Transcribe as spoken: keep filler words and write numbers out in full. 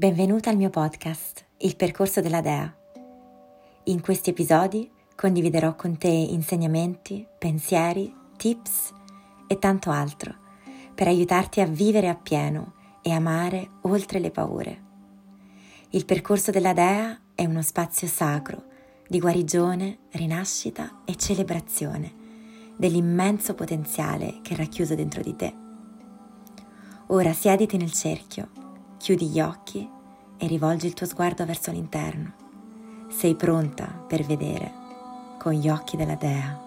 Benvenuta al mio podcast, Il percorso della Dea. In questi episodi condividerò con te insegnamenti, pensieri, tips e tanto altro per aiutarti a vivere appieno e amare oltre le paure. Il percorso della Dea è uno spazio sacro di guarigione, rinascita e celebrazione dell'immenso potenziale che è racchiuso dentro di te. Ora siediti nel cerchio. Chiudi gli occhi e rivolgi il tuo sguardo verso l'interno. Sei pronta per vedere con gli occhi della Dea.